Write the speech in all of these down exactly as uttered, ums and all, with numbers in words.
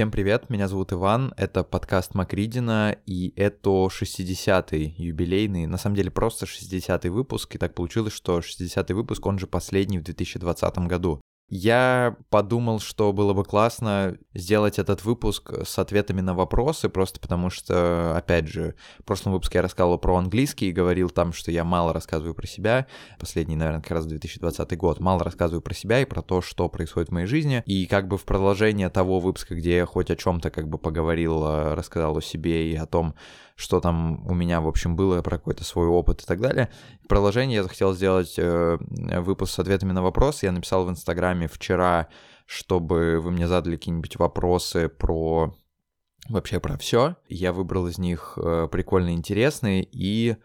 Всем привет, меня зовут Иван, это подкаст Макридина, и это шестидесятый юбилейный, на самом деле просто шестидесятый выпуск, и так получилось, что шестидесятый выпуск, он же последний в две тысячи двадцатом году. Я подумал, что было бы классно сделать этот выпуск с ответами на вопросы, просто потому что, опять же, в прошлом выпуске я рассказывал про английский и говорил там, что я мало рассказываю про себя, последний, наверное, как раз две тысячи двадцатый год, мало рассказываю про себя и про то, что происходит в моей жизни, и как бы в продолжение того выпуска, где я хоть о чем-то как бы поговорил, рассказал о себе и о том, что там у меня, в общем, было, про какой-то свой опыт и так далее. В продолжение я захотел сделать выпуск с ответами на вопросы. Я написал в Инстаграме вчера, чтобы вы мне задали какие-нибудь вопросы про... вообще про все. Я выбрал из них прикольные, интересные и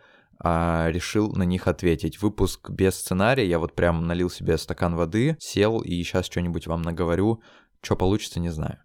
решил на них ответить. Выпуск без сценария. Я вот прям налил себе стакан воды, сел и сейчас что-нибудь вам наговорю. Что получится, не знаю.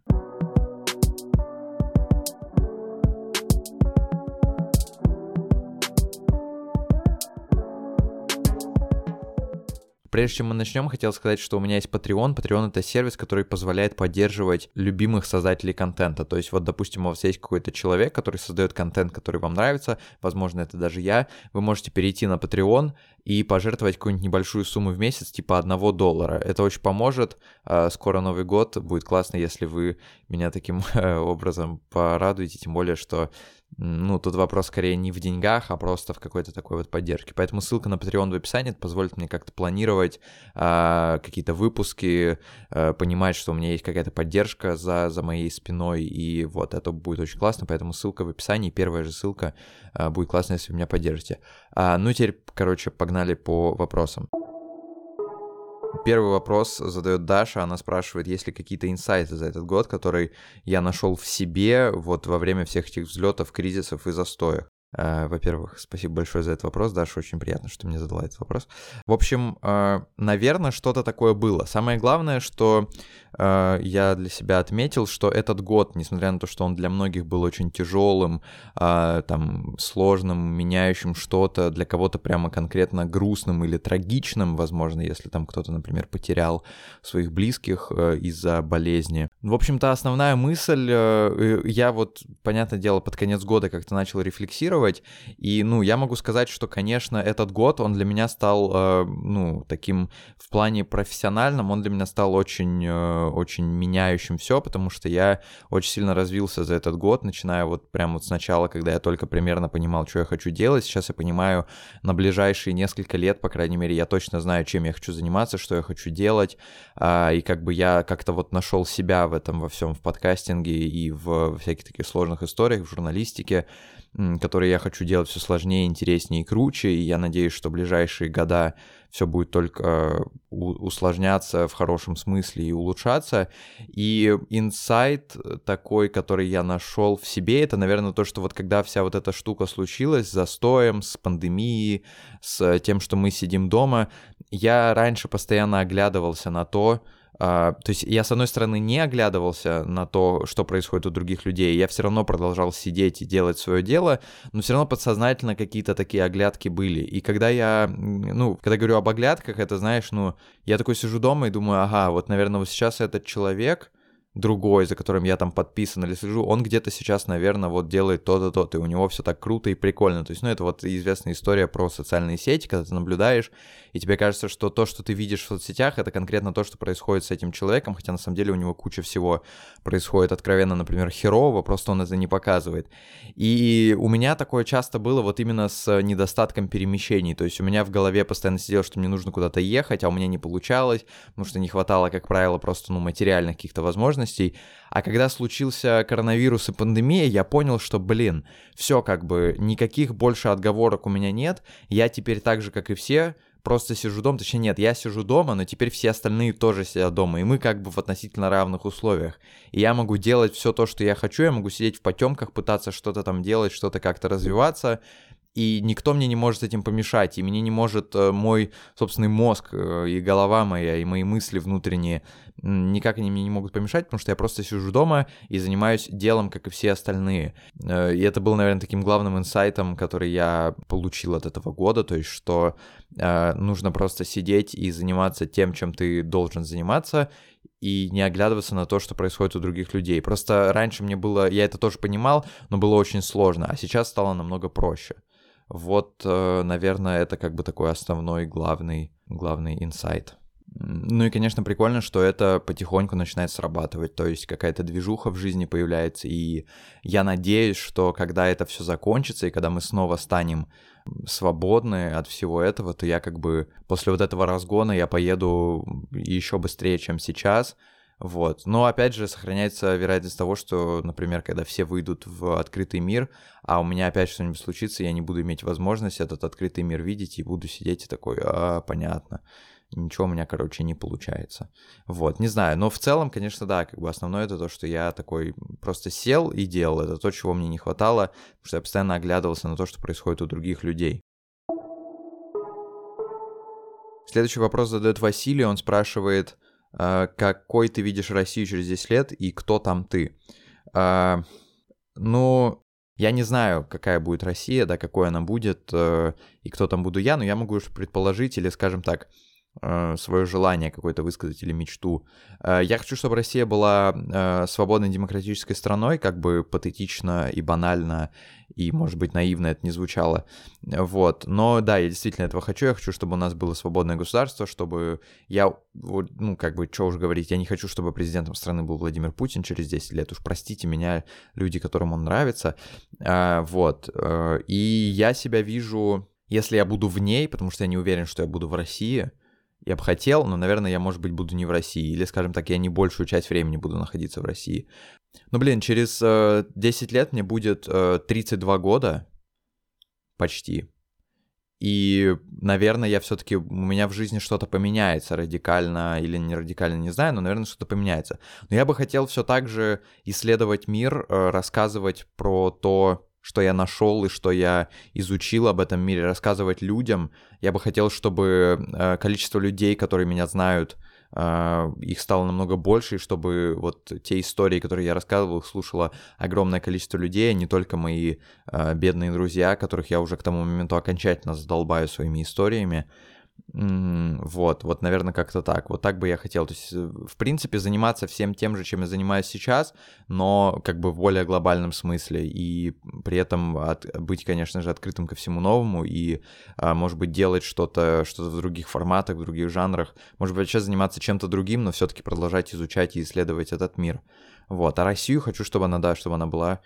Прежде чем мы начнем, хотел сказать, что у меня есть Patreon. Patreon — это сервис, который позволяет поддерживать любимых создателей контента. То есть вот, допустим, у вас есть какой-то человек, который создает контент, который вам нравится, возможно, это даже я. Вы можете перейти на Patreon и пожертвовать какую-нибудь небольшую сумму в месяц, типа одного доллара. Это очень поможет. Скоро Новый год. Будет классно, если вы меня таким образом порадуете. Тем более, что, ну, тут вопрос скорее не в деньгах, а просто в какой-то такой вот поддержке. Поэтому ссылка на Patreon в описании. Это позволит мне как-то планировать э, какие-то выпуски, э, понимать, что у меня есть какая-то поддержка за, за моей спиной. И вот это будет очень классно. Поэтому ссылка в описании. Первая же ссылка э, будет классно, если вы меня поддержите. А, ну, теперь, короче, погнали по вопросам. Первый вопрос задает Даша, она спрашивает, есть ли какие-то инсайты за этот год, которые я нашел в себе вот во время всех этих взлетов, кризисов и застоев. Во-первых, спасибо большое за этот вопрос, Даша, очень приятно, что ты мне задала этот вопрос. В общем, наверное, что-то такое было. Самое главное, что я для себя отметил, что этот год, несмотря на то, что он для многих был очень тяжелым, там, сложным, меняющим что-то, для кого-то прямо конкретно грустным или трагичным, возможно, если там кто-то, например, потерял своих близких из-за болезни. В общем-то, основная мысль, я вот, понятное дело, под конец года как-то начал рефлексировать. И, ну, я могу сказать, что, конечно, этот год, он для меня стал, э, ну, таким в плане профессиональном, он для меня стал очень, э, очень меняющим все, потому что я очень сильно развился за этот год, начиная вот прямо вот сначала, когда я только примерно понимал, что я хочу делать. Сейчас я понимаю, на ближайшие несколько лет, по крайней мере, я точно знаю, чем я хочу заниматься, что я хочу делать, э, и как бы я как-то вот нашел себя в этом во всем, в подкастинге и в всяких таких сложных историях, в журналистике, которые я хочу делать все сложнее, интереснее и круче, и я надеюсь, что в ближайшие года все будет только усложняться в хорошем смысле и улучшаться. И инсайт такой, который я нашел в себе, это, наверное, то, что вот когда вся вот эта штука случилась с застоем, с пандемией, с тем, что мы сидим дома, я раньше постоянно оглядывался на то, Uh, то есть я, с одной стороны, не оглядывался на то, что происходит у других людей, я все равно продолжал сидеть и делать свое дело, но все равно подсознательно какие-то такие оглядки были. И когда я, ну, когда говорю об оглядках, это, знаешь, ну, я такой сижу дома и думаю, ага, вот, наверное, вот сейчас этот человек... другой, за которым я там подписан или слежу, он где-то сейчас, наверное, вот делает то-то, то-то, и у него все так круто и прикольно. То есть, ну, это вот известная история про социальные сети, когда ты наблюдаешь, и тебе кажется, что то, что ты видишь в соцсетях, это конкретно то, что происходит с этим человеком, хотя на самом деле у него куча всего происходит откровенно, например, херово, просто он это не показывает. И у меня такое часто было вот именно с недостатком перемещений, то есть у меня в голове постоянно сидело, что мне нужно куда-то ехать, а у меня не получалось, потому что не хватало, как правило, просто, ну, материальных каких-то возможностей. А когда случился коронавирус и пандемия, я понял, что, блин, все как бы, никаких больше отговорок у меня нет, я теперь так же, как и все, просто сижу дома, точнее нет, я сижу дома, но теперь все остальные тоже сидят дома, и мы как бы в относительно равных условиях, и я могу делать все то, что я хочу, я могу сидеть в потемках, пытаться что-то там делать, что-то как-то развиваться, и никто мне не может этим помешать, и мне не может мой собственный мозг, и голова моя, и мои мысли внутренние, никак они мне не могут помешать, потому что я просто сижу дома и занимаюсь делом, как и все остальные. И это был, наверное, таким главным инсайтом, который я получил от этого года, то есть что нужно просто сидеть и заниматься тем, чем ты должен заниматься, и не оглядываться на то, что происходит у других людей. Просто раньше мне было, я это тоже понимал, но было очень сложно, а сейчас стало намного проще. Вот, наверное, это как бы такой основной, главный, главный инсайт. Ну и, конечно, прикольно, что это потихоньку начинает срабатывать, то есть какая-то движуха в жизни появляется, и я надеюсь, что когда это все закончится, и когда мы снова станем свободны от всего этого, то я как бы после вот этого разгона я поеду еще быстрее, чем сейчас, вот. Но опять же сохраняется вероятность того, что, например, когда все выйдут в открытый мир, а у меня опять что-нибудь случится, я не буду иметь возможность этот открытый мир видеть, и буду сидеть и такой, а, понятно. Ничего у меня, короче, не получается. Вот, не знаю, но в целом, конечно, да, как бы основное это то, что я такой просто сел и делал. Это то, чего мне не хватало, потому что я постоянно оглядывался на то, что происходит у других людей. Следующий вопрос задает Василий, он спрашивает, какой ты видишь Россию через десять лет и кто там ты? Ну... Я не знаю, какая будет Россия, да, какой она будет и кто там буду я, но я могу уж предположить или, скажем так, свое желание какое-то высказать или мечту. Я хочу, чтобы Россия была свободной демократической страной, как бы патетично и банально, и, может быть, наивно это не звучало. Вот. Но да, я действительно этого хочу. Я хочу, чтобы у нас было свободное государство, чтобы я, ну, как бы, что уж говорить, я не хочу, чтобы президентом страны был Владимир Путин через десять лет. Уж простите меня, люди, которым он нравится. Вот. И я себя вижу, если я буду в ней, потому что я не уверен, что я буду в России. Я бы хотел, но, наверное, я, может быть, буду не в России. Или, скажем так, я не большую часть времени буду находиться в России. Ну, блин, через э, десять лет мне будет э, тридцать два года. Почти. И, наверное, я все-таки... У меня в жизни что-то поменяется радикально или не радикально, не знаю, но, наверное, что-то поменяется. Но я бы хотел все так же исследовать мир, э, рассказывать про то... что я нашел и что я изучил об этом мире, рассказывать людям. Я бы хотел, чтобы количество людей, которые меня знают, их стало намного больше, и чтобы вот те истории, которые я рассказывал, их слушало огромное количество людей, а не только мои бедные друзья, которых я уже к тому моменту окончательно задолбаю своими историями. Вот, вот, наверное, как-то так. Вот так бы я хотел. То есть, в принципе, заниматься всем тем же, чем я занимаюсь сейчас, но как бы в более глобальном смысле. И при этом от, быть, конечно же, открытым ко всему новому и, может быть, делать что-то, что-то в других форматах, в других жанрах. Может быть, сейчас заниматься чем-то другим, но все-таки продолжать изучать и исследовать этот мир. Вот. А Россию хочу, чтобы она, да, чтобы она была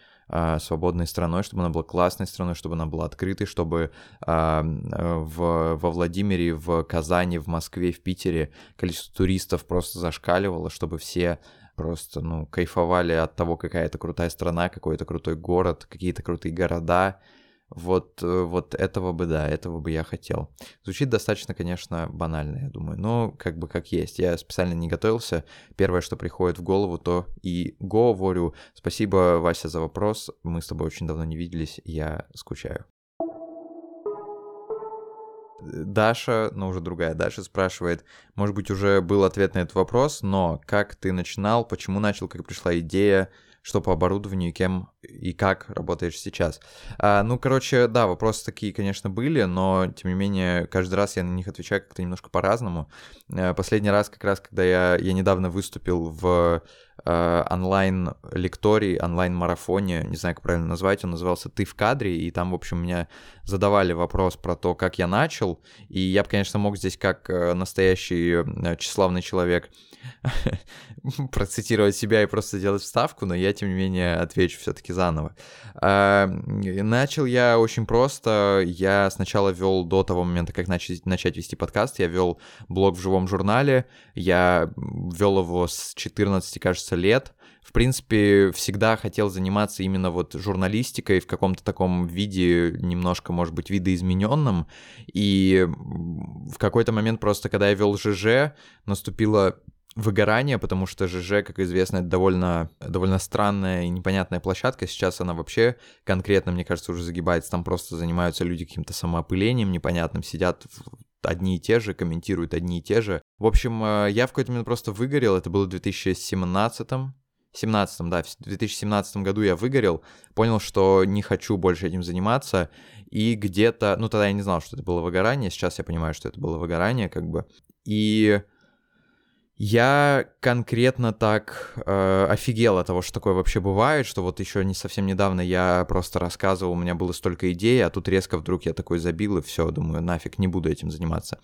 свободной страной, чтобы она была классной страной, чтобы она была открытой, чтобы э, в, во Владимире, в Казани, в Москве, в Питере количество туристов просто зашкаливало, чтобы все просто, ну, кайфовали от того, какая это крутая страна, какой это крутой город, какие-то крутые города. Вот, вот этого бы, да, этого бы я хотел. Звучит достаточно, конечно, банально, я думаю, но как бы как есть. Я специально не готовился. Первое, что приходит в голову, то и говорю. Спасибо, Вася, за вопрос. Мы с тобой очень давно не виделись, я скучаю. Даша, но уже другая Даша, спрашивает, может быть, уже был ответ на этот вопрос, но как ты начинал, почему начал, как пришла идея, что по оборудованию, кем и как работаешь сейчас. А, ну, короче, да, вопросы такие, конечно, были, но, тем не менее, каждый раз я на них отвечаю как-то немножко по-разному. Последний раз, как раз, когда я, я недавно выступил в э, онлайн-лектории, онлайн-марафоне, не знаю, как правильно назвать, он назывался «Ты в кадре», и там, в общем, меня задавали вопрос про то, как я начал, и я бы, конечно, мог здесь, как настоящий тщеславный человек, процитировать себя и просто сделать вставку, но я, тем не менее, отвечу все-таки заново. Начал я очень просто. Я сначала вел до того момента, как начать, начать вести подкаст, я вел блог в живом журнале, я вел его с четырнадцати, кажется, лет. В принципе, всегда хотел заниматься именно вот журналистикой в каком-то таком виде, немножко, может быть, видоизмененном, и в какой-то момент просто, когда я вел ЖЖ, наступило... выгорание, потому что ЖЖ, как известно, это довольно, довольно странная и непонятная площадка. Сейчас она вообще конкретно, мне кажется, уже загибается. Там просто занимаются люди каким-то самоопылением непонятным, сидят одни и те же, комментируют одни и те же. В общем, я в какой-то момент просто выгорел. Это было в две тысячи семнадцатом. семнадцатом, да, в две тысячи семнадцатом году я выгорел, понял, что не хочу больше этим заниматься, и где-то... Ну, тогда я не знал, что это было выгорание. Сейчас я понимаю, что это было выгорание, как бы. И... Я конкретно так э, офигел от того, что такое вообще бывает, что вот еще не совсем недавно я просто рассказывал, у меня было столько идей, а тут резко вдруг я такой забил, и все, думаю, нафиг, не буду этим заниматься.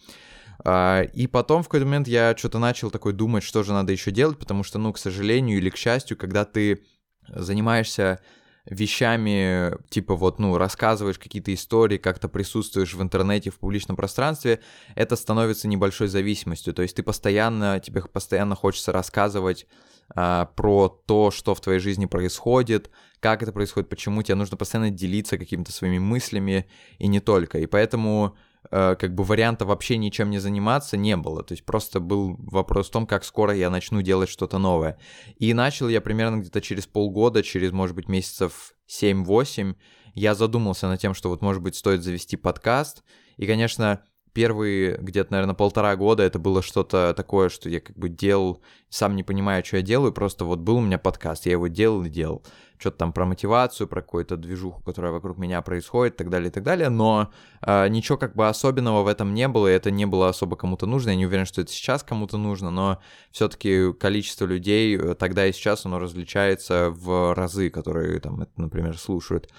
Э, и потом в какой-то момент я что-то начал такой думать, что же надо еще делать, потому что, ну, к сожалению или к счастью, когда ты занимаешься вещами, типа вот, ну, рассказываешь какие-то истории, как-то присутствуешь в интернете, в публичном пространстве, это становится небольшой зависимостью, то есть ты постоянно, тебе постоянно хочется рассказывать а, про то, что в твоей жизни происходит, как это происходит, почему, тебе нужно постоянно делиться какими-то своими мыслями и не только, и поэтому а, как бы варианта вообще ничем не заниматься не было, то есть просто был вопрос в том, как скоро я начну делать что-то новое, и начал я примерно где-то через полгода, через, может быть, месяцев семь-восемь, я задумался над тем, что вот, может быть, стоит завести подкаст. И, конечно, первые где-то, наверное, полтора года это было что-то такое, что я как бы делал, сам не понимая, что я делаю, просто вот был у меня подкаст, я его делал и делал. Что-то там про мотивацию, про какую-то движуху, которая вокруг меня происходит, и так далее, и так далее. Но э, ничего как бы особенного в этом не было, и это не было особо кому-то нужно. Я не уверен, что это сейчас кому-то нужно, но все-таки количество людей тогда и сейчас, оно различается в разы, которые там, это, например, слушают.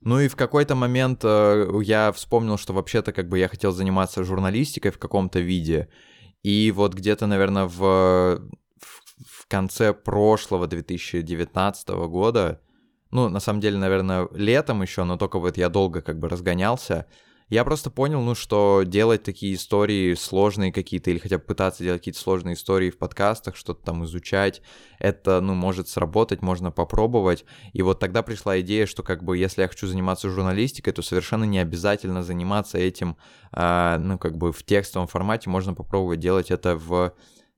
Ну и в какой-то момент э, я вспомнил, что вообще-то как бы я хотел заниматься журналистикой в каком-то виде. И вот где-то, наверное, в... в конце прошлого две тысячи девятнадцатого года, ну, на самом деле, наверное, летом еще, но только вот я долго как бы разгонялся, я просто понял, ну, что делать такие истории сложные какие-то, или хотя бы пытаться делать какие-то сложные истории в подкастах, что-то там изучать, это, ну, может сработать, можно попробовать. И вот тогда пришла идея, что как бы если я хочу заниматься журналистикой, то совершенно не обязательно заниматься этим, э, ну, как бы в текстовом формате, можно попробовать делать это в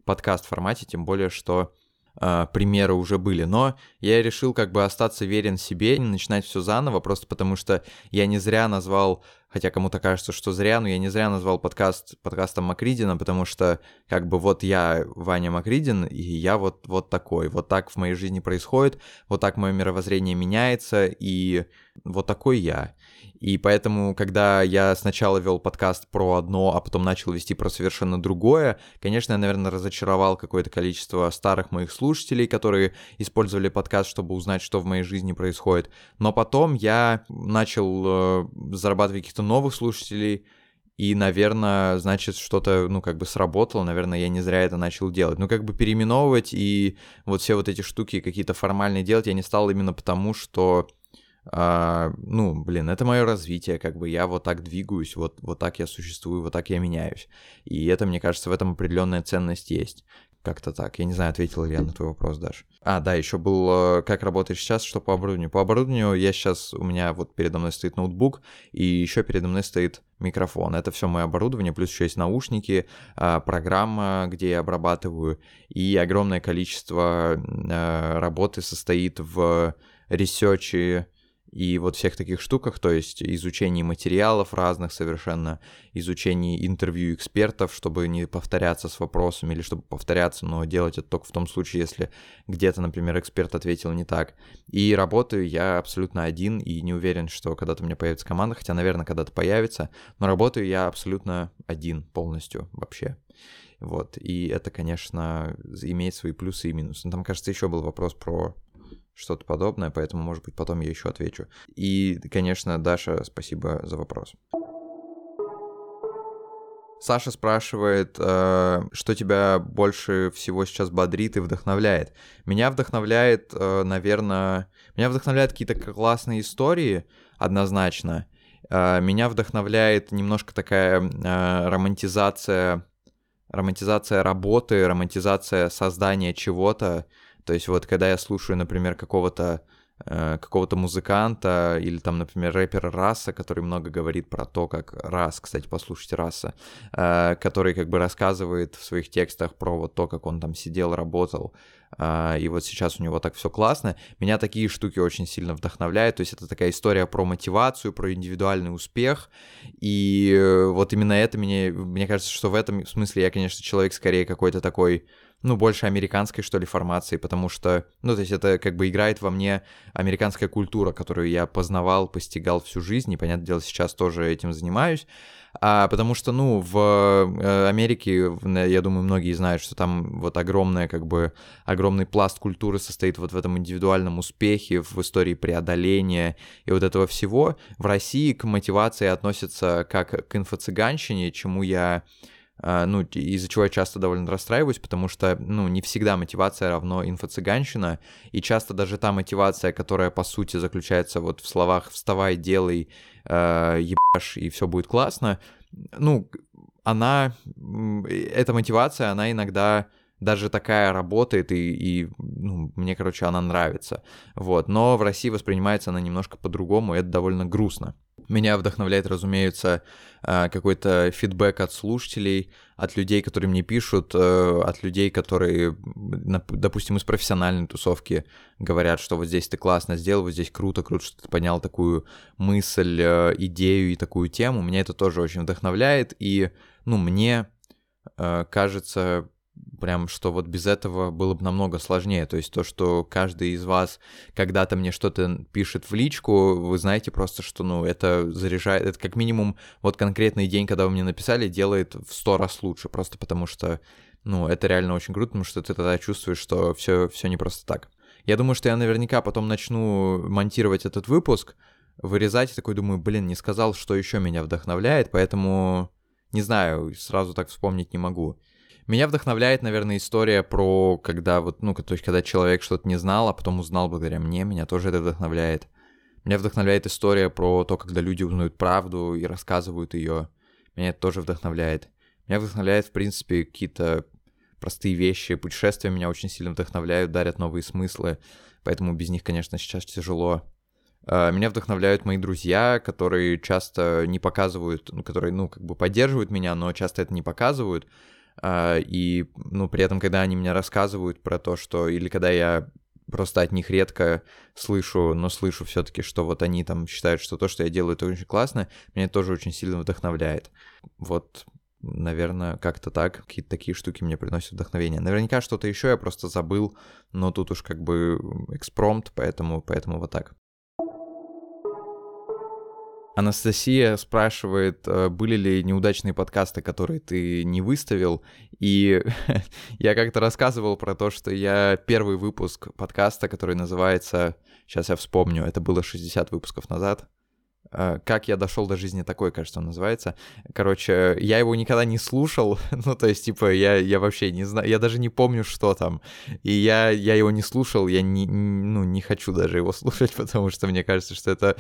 подкаст-формате, тем более, что э, примеры уже были. Но я решил как бы остаться верен себе, не начинать все заново, просто потому что я не зря назвал, хотя кому-то кажется, что зря, но я не зря назвал подкаст подкастом Макридина, потому что как бы вот я, Ваня Макридин, и я вот, вот такой, вот так в моей жизни происходит, вот так мое мировоззрение меняется, и вот такой я. И поэтому, когда я сначала вел подкаст про одно, а потом начал вести про совершенно другое, конечно, я, наверное, разочаровал какое-то количество старых моих слушателей, которые использовали подкаст, чтобы узнать, что в моей жизни происходит. Но потом я начал зарабатывать каких-то новых слушателей, и, наверное, значит, что-то, ну, как бы сработало, наверное, я не зря это начал делать. Ну, как бы переименовывать и вот все вот эти штуки какие-то формальные делать я не стал именно потому, что... А, ну, блин, это мое развитие, как бы я вот так двигаюсь, вот, вот так я существую, вот так я меняюсь. И это, мне кажется, в этом определенная ценность есть. Как-то так. Я не знаю, ответил ли я на твой вопрос, Даш. А, да, еще был, как работаешь сейчас, что по оборудованию. По оборудованию я сейчас, у меня вот передо мной стоит ноутбук, и еще передо мной стоит микрофон. Это все мое оборудование, плюс еще есть наушники, программа, где я обрабатываю, и огромное количество работы состоит в ресерче, и вот всех таких штуках, то есть изучение материалов разных совершенно, изучение интервью экспертов, чтобы не повторяться с вопросами или чтобы повторяться, но делать это только в том случае, если где-то, например, эксперт ответил не так. И работаю я абсолютно один и не уверен, что когда-то у меня появится команда, хотя, наверное, когда-то появится, но работаю я абсолютно один полностью вообще. Вот, и это, конечно, имеет свои плюсы и минусы. Но там, кажется, еще был вопрос про... что-то подобное, поэтому, может быть, потом я еще отвечу. И, конечно, Даша, спасибо за вопрос. Саша спрашивает, э, что тебя больше всего сейчас бодрит и вдохновляет. Меня вдохновляет, э, наверное... Меня вдохновляют какие-то классные истории, однозначно. Э, меня вдохновляет немножко такая э, романтизация... Романтизация работы, романтизация создания чего-то. То есть вот когда я слушаю, например, какого-то, э, какого-то музыканта или там, например, рэпера Расса, который много говорит про то, как Расс, кстати, послушайте Расса, э, который как бы рассказывает в своих текстах про вот то, как он там сидел, работал, э, и вот сейчас у него так все классно, меня такие штуки очень сильно вдохновляют, то есть это такая история про мотивацию, про индивидуальный успех, и вот именно это мне, мне кажется, что в этом смысле я, конечно, человек скорее какой-то такой... ну, больше американской, что ли, формации, потому что, ну, то есть это как бы играет во мне американская культура, которую я познавал, постигал всю жизнь, и, понятное дело, сейчас тоже этим занимаюсь, а, потому что, ну, в Америке, я думаю, многие знают, что там вот огромная, как бы, огромный пласт культуры состоит вот в этом индивидуальном успехе, в истории преодоления и вот этого всего. В России к мотивации относятся как к инфо-цыганщине, чему я... ну, из-за чего я часто довольно расстраиваюсь, потому что, ну, не всегда мотивация равно инфо-цыганщина, и часто даже та мотивация, которая, по сути, заключается вот в словах «вставай, делай, э, ебашь, и все будет классно», ну, она, эта мотивация, она иногда... даже такая работает, и, и ну, мне, короче, она нравится, вот, но в России воспринимается она немножко по-другому, и это довольно грустно. Меня вдохновляет, разумеется, какой-то фидбэк от слушателей, от людей, которые мне пишут, от людей, которые, допустим, из профессиональной тусовки говорят, что вот здесь ты классно сделал, вот здесь круто, круто, что ты понял такую мысль, идею и такую тему, меня это тоже очень вдохновляет, и, ну, мне кажется... прям, что вот без этого было бы намного сложнее, то есть то, что каждый из вас когда-то мне что-то пишет в личку, вы знаете просто, что, ну, это заряжает, это как минимум вот конкретный день, когда вы мне написали, делает в сто раз лучше, просто потому что, ну, это реально очень круто, потому что ты тогда чувствуешь, что все, все не просто так. Я думаю, что я наверняка потом начну монтировать этот выпуск, вырезать, и такой думаю, блин, не сказал, что еще меня вдохновляет, поэтому, не знаю, сразу так вспомнить не могу. Меня вдохновляет, наверное, история про, когда вот, ну, то есть, когда человек что-то не знал, а потом узнал благодаря мне, меня тоже это вдохновляет. Меня вдохновляет история про то, когда люди узнают правду и рассказывают ее. Меня это тоже вдохновляет. Меня вдохновляет, в принципе, какие-то простые вещи. Путешествия меня очень сильно вдохновляют, дарят новые смыслы, поэтому без них, конечно, сейчас тяжело. Меня вдохновляют мои друзья, которые часто не показывают, которые, ну, как бы поддерживают меня, но часто это не показывают. И, ну, при этом, когда они мне рассказывают про то, что... Или когда я просто от них редко слышу, но слышу все-таки, что вот они там считают, что то, что я делаю, это очень классно, меня это тоже очень сильно вдохновляет. Вот, наверное, как-то так. Какие-то такие штуки мне приносят вдохновение. Наверняка что-то еще я просто забыл, но тут уж как бы экспромт, поэтому, поэтому вот так. Анастасия спрашивает, были ли неудачные подкасты, которые ты не выставил, и я как-то рассказывал про то, что я первый выпуск подкаста, который называется, сейчас я вспомню, это было шестьдесят выпусков назад, «Как я дошел до жизни такой», кажется, он называется, короче, я его никогда не слушал, ну, то есть, типа, я, я вообще не знаю, я даже не помню, что там, и я, я его не слушал, я не, ну, не хочу даже его слушать, потому что мне кажется, что это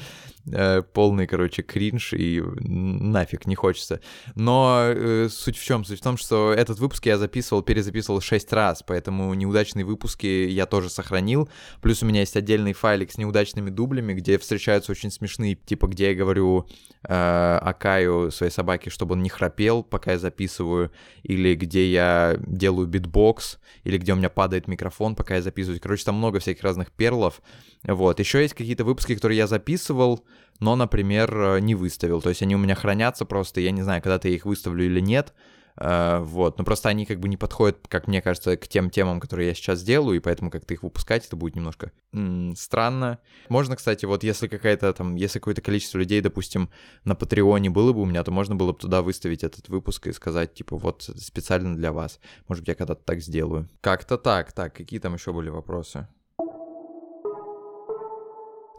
э, полный, короче, кринж, и нафиг, не хочется, но э, суть в чем? Суть в том, что этот выпуск я записывал, перезаписывал шесть раз, поэтому неудачные выпуски я тоже сохранил, плюс у меня есть отдельный файлик с неудачными дублями, где встречаются очень смешные, типа, где я говорю э, Акаю, своей собаке, чтобы он не храпел, пока я записываю, или где я делаю битбокс, или где у меня падает микрофон, пока я записываю. Короче, там много всяких разных перлов. Вот. Еще есть какие-то выпуски, которые я записывал, но, например, не выставил. То есть они у меня хранятся просто, я не знаю, когда-то я их выставлю или нет. Uh, вот, но просто они как бы не подходят, как мне кажется, к тем темам, которые я сейчас делаю, и поэтому как-то их выпускать, это будет немножко м-м, странно. Можно, кстати, вот если какая-то там, если какое-то количество людей, допустим, на Патреоне было бы у меня, то можно было бы туда выставить этот выпуск и сказать, типа, вот, специально для вас. Может быть, я когда-то так сделаю. Как-то так. Так, какие там еще были вопросы?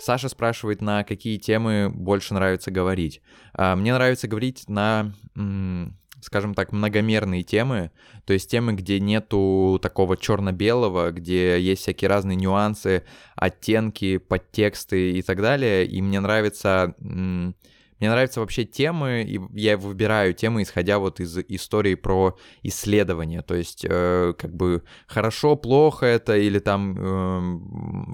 Саша спрашивает, на какие темы больше нравится говорить. Uh, мне нравится говорить на... М- скажем так, многомерные темы, то есть темы, где нету такого черно-белого, где есть всякие разные нюансы, оттенки, подтексты и так далее, и мне нравится... М- Мне нравятся вообще темы, и я выбираю темы, исходя вот из истории про исследования, то есть э, как бы хорошо, плохо это, или там э,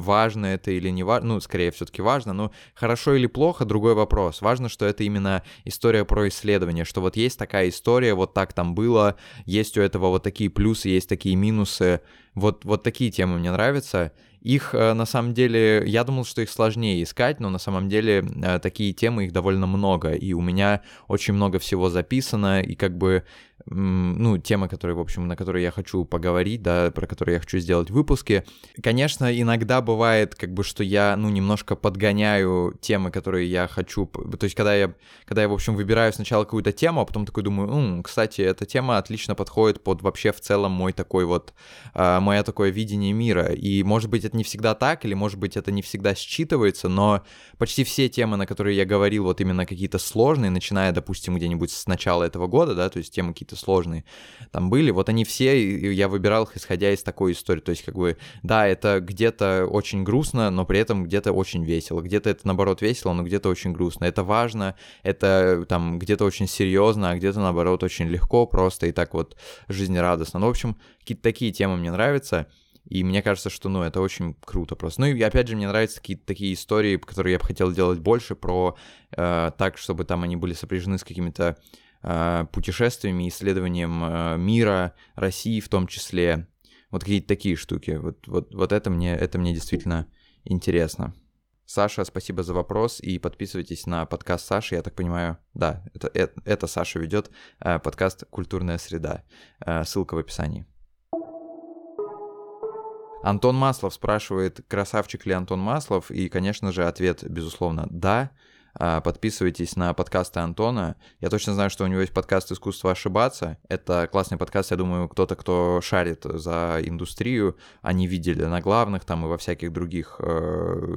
важно это или не важно, ну, скорее все-таки важно, но хорошо или плохо — другой вопрос. Важно, что это именно история про исследование, что вот есть такая история, вот так там было, есть у этого вот такие плюсы, есть такие минусы, вот, вот такие темы мне нравятся. Их, на самом деле, я думал, что их сложнее искать, но на самом деле такие темы, их довольно много, и у меня очень много всего записано, и как бы, ну, темы, которые, в общем, на которые я хочу поговорить, да, про которые я хочу сделать выпуски. Конечно, иногда бывает, как бы, что я, ну, немножко подгоняю темы, которые я хочу, то есть, когда я, когда я, в общем, выбираю сначала какую-то тему, а потом такой думаю, м-м, кстати, эта тема отлично подходит под вообще в целом мой такой вот, мое такое видение мира, и, может быть, это не всегда так, или, может быть, это не всегда считывается, но почти все темы, на которые я говорил, вот именно какие-то сложные, начиная, допустим, где-нибудь с начала этого года, да, то есть темы какие-то сложные там были, вот они все, я выбирал их, исходя из такой истории, то есть как бы, да, это где-то очень грустно, но при этом где-то очень весело, где-то это, наоборот, весело, но где-то очень грустно, это важно, это там где-то очень серьезно, а где-то, наоборот, очень легко просто и так вот жизнерадостно, ну, в общем, какие-то такие темы мне нравятся. И мне кажется, что, ну, это очень круто просто. Ну, и опять же, мне нравятся какие-то такие истории, которые я бы хотел делать больше, про э, так, чтобы там они были сопряжены с какими-то э, путешествиями, исследованием э, мира, России в том числе. Вот какие-то такие штуки. Вот, вот, вот это, мне, это мне действительно интересно. Саша, спасибо за вопрос, и подписывайтесь на подкаст Саши, я так понимаю, да, это, это, это Саша ведет э, подкаст «Культурная среда». Э, ссылка в описании. Антон Маслов спрашивает, красавчик ли Антон Маслов, и, конечно же, ответ, безусловно, да. Подписывайтесь на подкасты Антона. Я точно знаю, что у него есть подкаст «Искусство ошибаться». Это классный подкаст, я думаю, кто-то, кто шарит за индустрию, они видели на главных там и во всяких других э,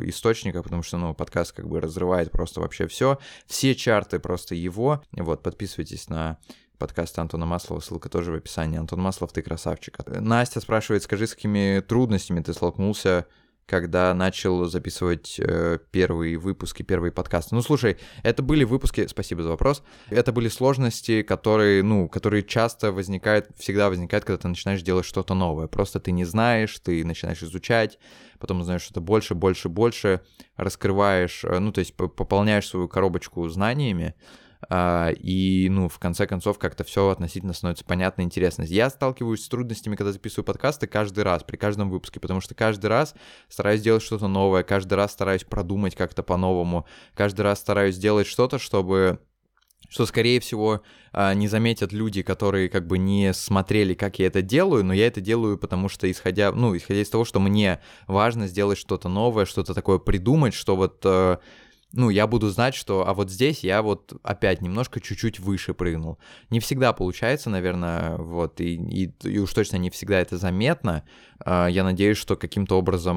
источниках, потому что, ну, подкаст как бы разрывает просто вообще все. Все чарты просто его. Вот, подписывайтесь на подкаст Антона Маслова, ссылка тоже в описании. Антон Маслов, ты красавчик. Настя спрашивает, скажи, с какими трудностями ты столкнулся, когда начал записывать э, первые выпуски, первые подкасты. Ну, слушай, это были выпуски... Спасибо за вопрос. Это были сложности, которые, ну, которые часто возникают, всегда возникают, когда ты начинаешь делать что-то новое. Просто ты не знаешь, ты начинаешь изучать, потом узнаешь что-то больше, больше, больше, раскрываешь, ну, то есть пополняешь свою коробочку знаниями, Uh, и, ну, в конце концов, как-то все относительно становится понятно и интересно. Я сталкиваюсь с трудностями, когда записываю подкасты каждый раз, при каждом выпуске, потому что каждый раз стараюсь делать что-то новое, каждый раз стараюсь продумать как-то по-новому, каждый раз стараюсь делать что-то, чтобы... что, скорее всего, не заметят люди, которые как бы не смотрели, как я это делаю, но я это делаю, потому что, исходя, ну, исходя из того, что мне важно сделать что-то новое, что-то такое придумать, что вот... Ну, я буду знать, что... А вот здесь я вот опять немножко чуть-чуть выше прыгнул. Не всегда получается, наверное, вот, и, и, и уж точно не всегда это заметно. Я надеюсь, что каким-то образом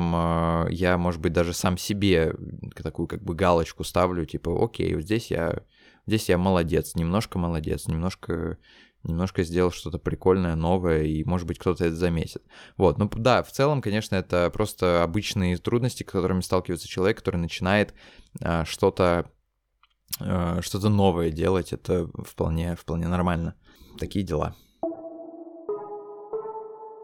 я, может быть, даже сам себе такую как бы галочку ставлю, типа, окей, вот здесь я, здесь я молодец, немножко молодец, немножко... немножко сделал что-то прикольное, новое, и, может быть, кто-то это заметит. Вот, ну да, в целом, конечно, это просто обычные трудности, с которыми сталкивается человек, который начинает э, что-то, э, что-то новое делать, это вполне, вполне нормально. Такие дела.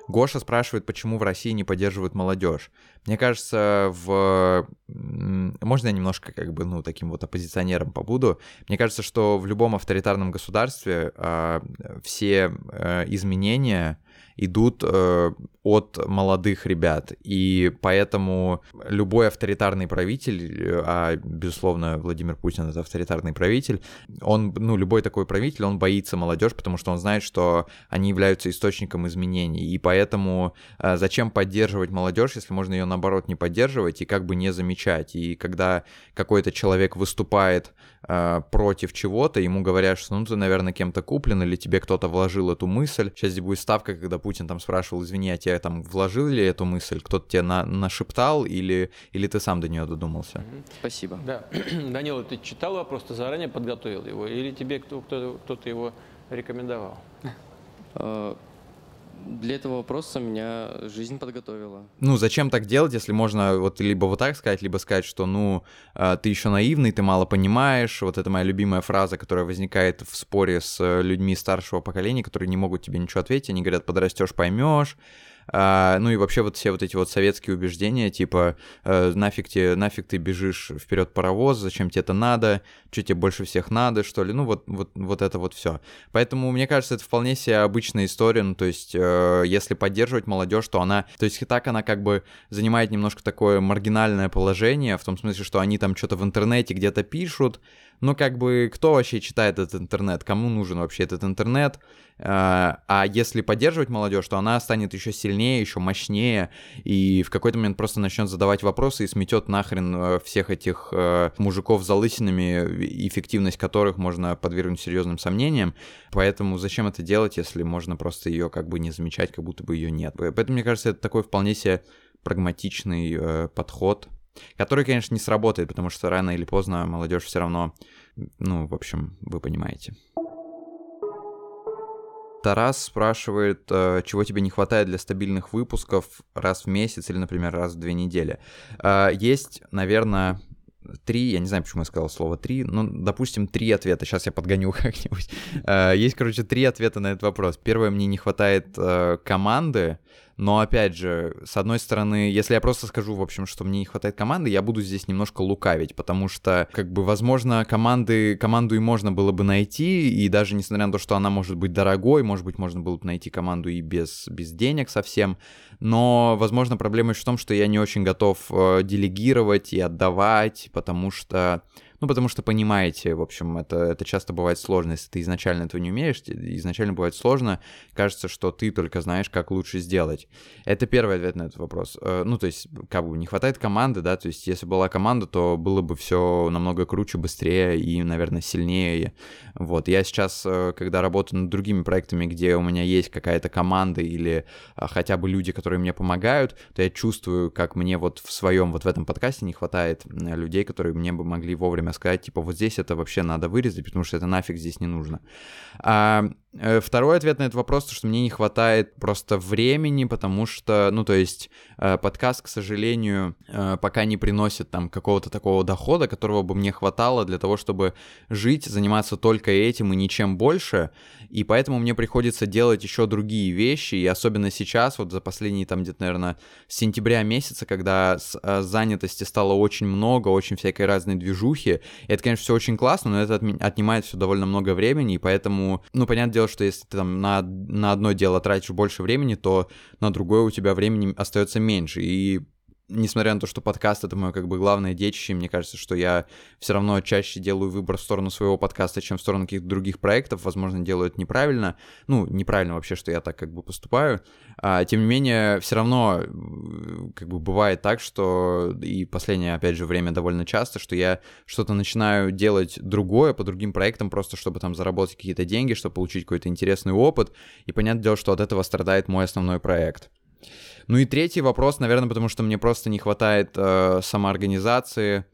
Гоша спрашивает, почему в России не поддерживают молодежь. Мне кажется, в... Можно я немножко, как бы, ну, таким вот оппозиционером побуду? Мне кажется, что в любом авторитарном государстве э, все э, изменения идут э, от молодых ребят, и поэтому любой авторитарный правитель, а, безусловно, Владимир Путин — это авторитарный правитель, он, ну, любой такой правитель, он боится молодежь, потому что он знает, что они являются источником изменений, и поэтому э, зачем поддерживать молодежь, если можно ее, наоборот, не поддерживать и как бы не замечать, и когда какой-то человек выступает э, против чего-то, ему говорят, что, ну, ты, наверное, кем-то куплен, или тебе кто-то вложил эту мысль, сейчас здесь будет ставка, когда Путин там спрашивал, извини, а тебе там вложил ли эту мысль, кто-то тебе на- нашептал или, или ты сам до нее додумался? Спасибо. Да. Данила, ты читал вопрос, ты заранее подготовил его или тебе кто- кто- кто-то его рекомендовал? Для этого вопроса меня жизнь подготовила. Ну, зачем так делать, если можно вот либо вот так сказать, либо сказать, что, ну, ты еще наивный, ты мало понимаешь. Вот это моя любимая фраза, которая возникает в споре с людьми старшего поколения, которые не могут тебе ничего ответить. Они говорят, подрастешь, поймешь. А, ну и вообще вот все вот эти вот советские убеждения, типа э, нафиг, те, нафиг ты бежишь вперед паровоз, зачем тебе это надо, что тебе больше всех надо, что ли, ну вот, вот, вот это вот все. Поэтому, мне кажется, это вполне себе обычная история, ну то есть э, если поддерживать молодежь, то она, то есть и так она как бы занимает немножко такое маргинальное положение, в том смысле, что они там что-то в интернете где-то пишут, но как бы кто вообще читает этот интернет, кому нужен вообще этот интернет, а если поддерживать молодежь, то она станет еще сильнее, еще мощнее, и в какой-то момент просто начнет задавать вопросы и сметет нахрен всех этих мужиков с залысинами, эффективность которых можно подвергнуть серьезным сомнениям, поэтому зачем это делать, если можно просто ее как бы не замечать, как будто бы ее нет. Поэтому, мне кажется, это такой вполне себе прагматичный подход, который, конечно, не сработает, потому что рано или поздно молодежь все равно, ну, в общем, вы понимаете. Тарас спрашивает, чего тебе не хватает для стабильных выпусков раз в месяц или, например, раз в две недели. Есть, наверное, три, я не знаю, почему я сказал слово три, но, допустим, три ответа, сейчас я подгоню как-нибудь. Есть, короче, три ответа на этот вопрос. Первое, мне не хватает команды. Но, опять же, с одной стороны, если я просто скажу, в общем, что мне не хватает команды, я буду здесь немножко лукавить, потому что, как бы, возможно, команды, команду и можно было бы найти, и даже несмотря на то, что она может быть дорогой, может быть, можно было бы найти команду и без, без денег совсем, но, возможно, проблема еще в том, что я не очень готов делегировать и отдавать, потому что... Ну, потому что, понимаете, в общем, это, это часто бывает сложно. Если ты изначально этого не умеешь, изначально бывает сложно, кажется, что ты только знаешь, как лучше сделать. Это первый ответ на этот вопрос. Ну, то есть, как бы, не хватает команды, да, то есть, если была команда, то было бы все намного круче, быстрее и, наверное, сильнее. Вот, я сейчас, когда работаю над другими проектами, где у меня есть какая-то команда или хотя бы люди, которые мне помогают, то я чувствую, как мне вот в своем, вот в этом подкасте не хватает людей, которые мне бы могли вовремя сказать, типа, вот здесь это вообще надо вырезать, потому что это нафиг здесь не нужно. А, второй ответ на этот вопрос, что мне не хватает просто времени, потому что, ну, то есть, подкаст, к сожалению, пока не приносит там какого-то такого дохода, которого бы мне хватало для того, чтобы жить, заниматься только этим и ничем больше, и поэтому мне приходится делать еще другие вещи, и особенно сейчас, вот за последние там где-то, наверное, с сентября месяца, когда занятости стало очень много, очень всякой разной движухи. Это, конечно, все очень классно, но это отнимает все довольно много времени, и поэтому, ну, понятное дело, что если ты там на, на одно дело тратишь больше времени, то на другое у тебя времени остается меньше, и несмотря на то, что подкаст — это мое как бы главное детище, мне кажется, что я все равно чаще делаю выбор в сторону своего подкаста, чем в сторону каких-то других проектов, возможно, делаю это неправильно, ну, неправильно вообще, что я так как бы поступаю, а, тем не менее, все равно как бы бывает так, что и последнее, опять же, время довольно часто, что я что-то начинаю делать другое по другим проектам, просто чтобы там заработать какие-то деньги, чтобы получить какой-то интересный опыт, и понятное дело, что от этого страдает мой основной проект. Ну и третий вопрос, наверное, потому что мне просто не хватает э, самоорганизации,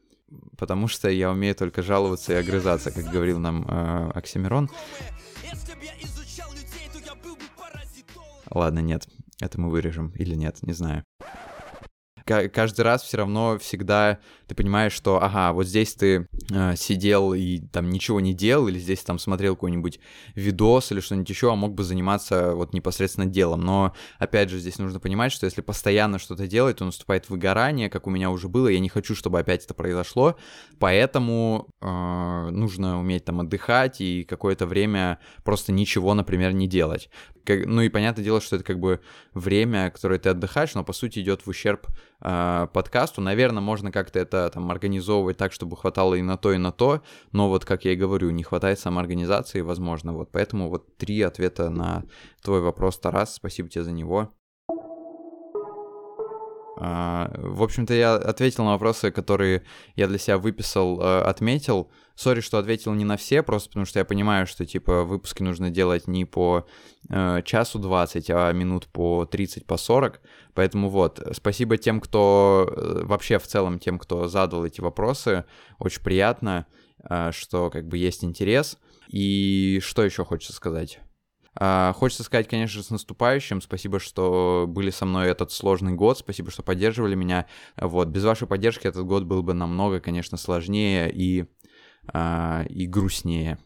потому что я умею только жаловаться и огрызаться, как говорил нам э, Оксимирон. Ладно, нет, это мы вырежем или нет, не знаю. Каждый раз все равно всегда ты понимаешь, что, ага, вот здесь ты э, сидел и там ничего не делал, или здесь там смотрел какой-нибудь видос или что-нибудь еще, а мог бы заниматься вот непосредственно делом. Но, опять же, здесь нужно понимать, что если постоянно что-то делать, то наступает выгорание, как у меня уже было, я не хочу, чтобы опять это произошло, поэтому э, нужно уметь там отдыхать и какое-то время просто ничего, например, не делать. Как, ну и понятное дело, что это как бы время, которое ты отдыхаешь, но по сути идет в ущерб э, подкасту. Наверное, можно как-то это там организовывать так, чтобы хватало и на то, и на то, но вот, как я и говорю, не хватает самоорганизации, возможно, вот. Поэтому вот три ответа на твой вопрос, Тарас, спасибо тебе за него. В общем-то, я ответил на вопросы, которые я для себя выписал, отметил. Сори, что ответил не на все, просто потому что я понимаю, что, типа, выпуски нужно делать не по э, часу двадцать, а минут по тридцать, по сорок. Поэтому вот, спасибо тем, кто, вообще в целом тем, кто задал эти вопросы. Очень приятно, э, что, как бы, есть интерес. И что еще хочется сказать? Uh, хочется сказать, конечно, с наступающим. Спасибо, что были со мной этот сложный год. Спасибо, что поддерживали меня. Вот. Без вашей поддержки этот год был бы намного, конечно, сложнее и, uh, и грустнее.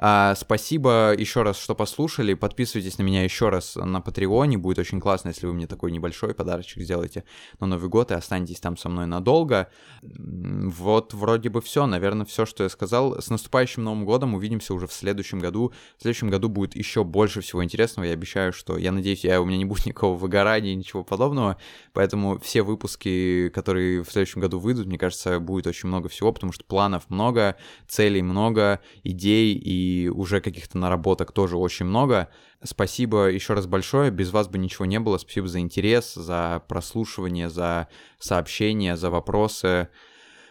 А, спасибо еще раз, что послушали. Подписывайтесь на меня еще раз на Патреоне. Будет очень классно, если вы мне такой небольшой подарочек сделаете на Новый год и останетесь там со мной надолго. Вот вроде бы все. Наверное, все, что я сказал. С наступающим Новым годом. Увидимся уже в следующем году. В следующем году будет еще больше всего интересного. Я обещаю, что... Я надеюсь, я... у меня не будет никакого выгорания и ничего подобного. Поэтому все выпуски, которые в следующем году выйдут, мне кажется, будет очень много всего, потому что планов много, целей много, идей и уже каких-то наработок тоже очень много. Спасибо еще раз большое, без вас бы ничего не было. Спасибо за интерес, за прослушивание, за сообщения, за вопросы.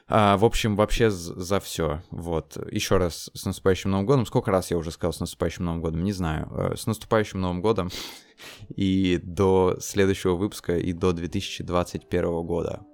А, в общем, вообще за все. Вот. Еще раз с наступающим Новым годом. Сколько раз я уже сказал с наступающим Новым годом? Не знаю. С наступающим Новым годом и до следующего выпуска и до две тысячи двадцать первого года.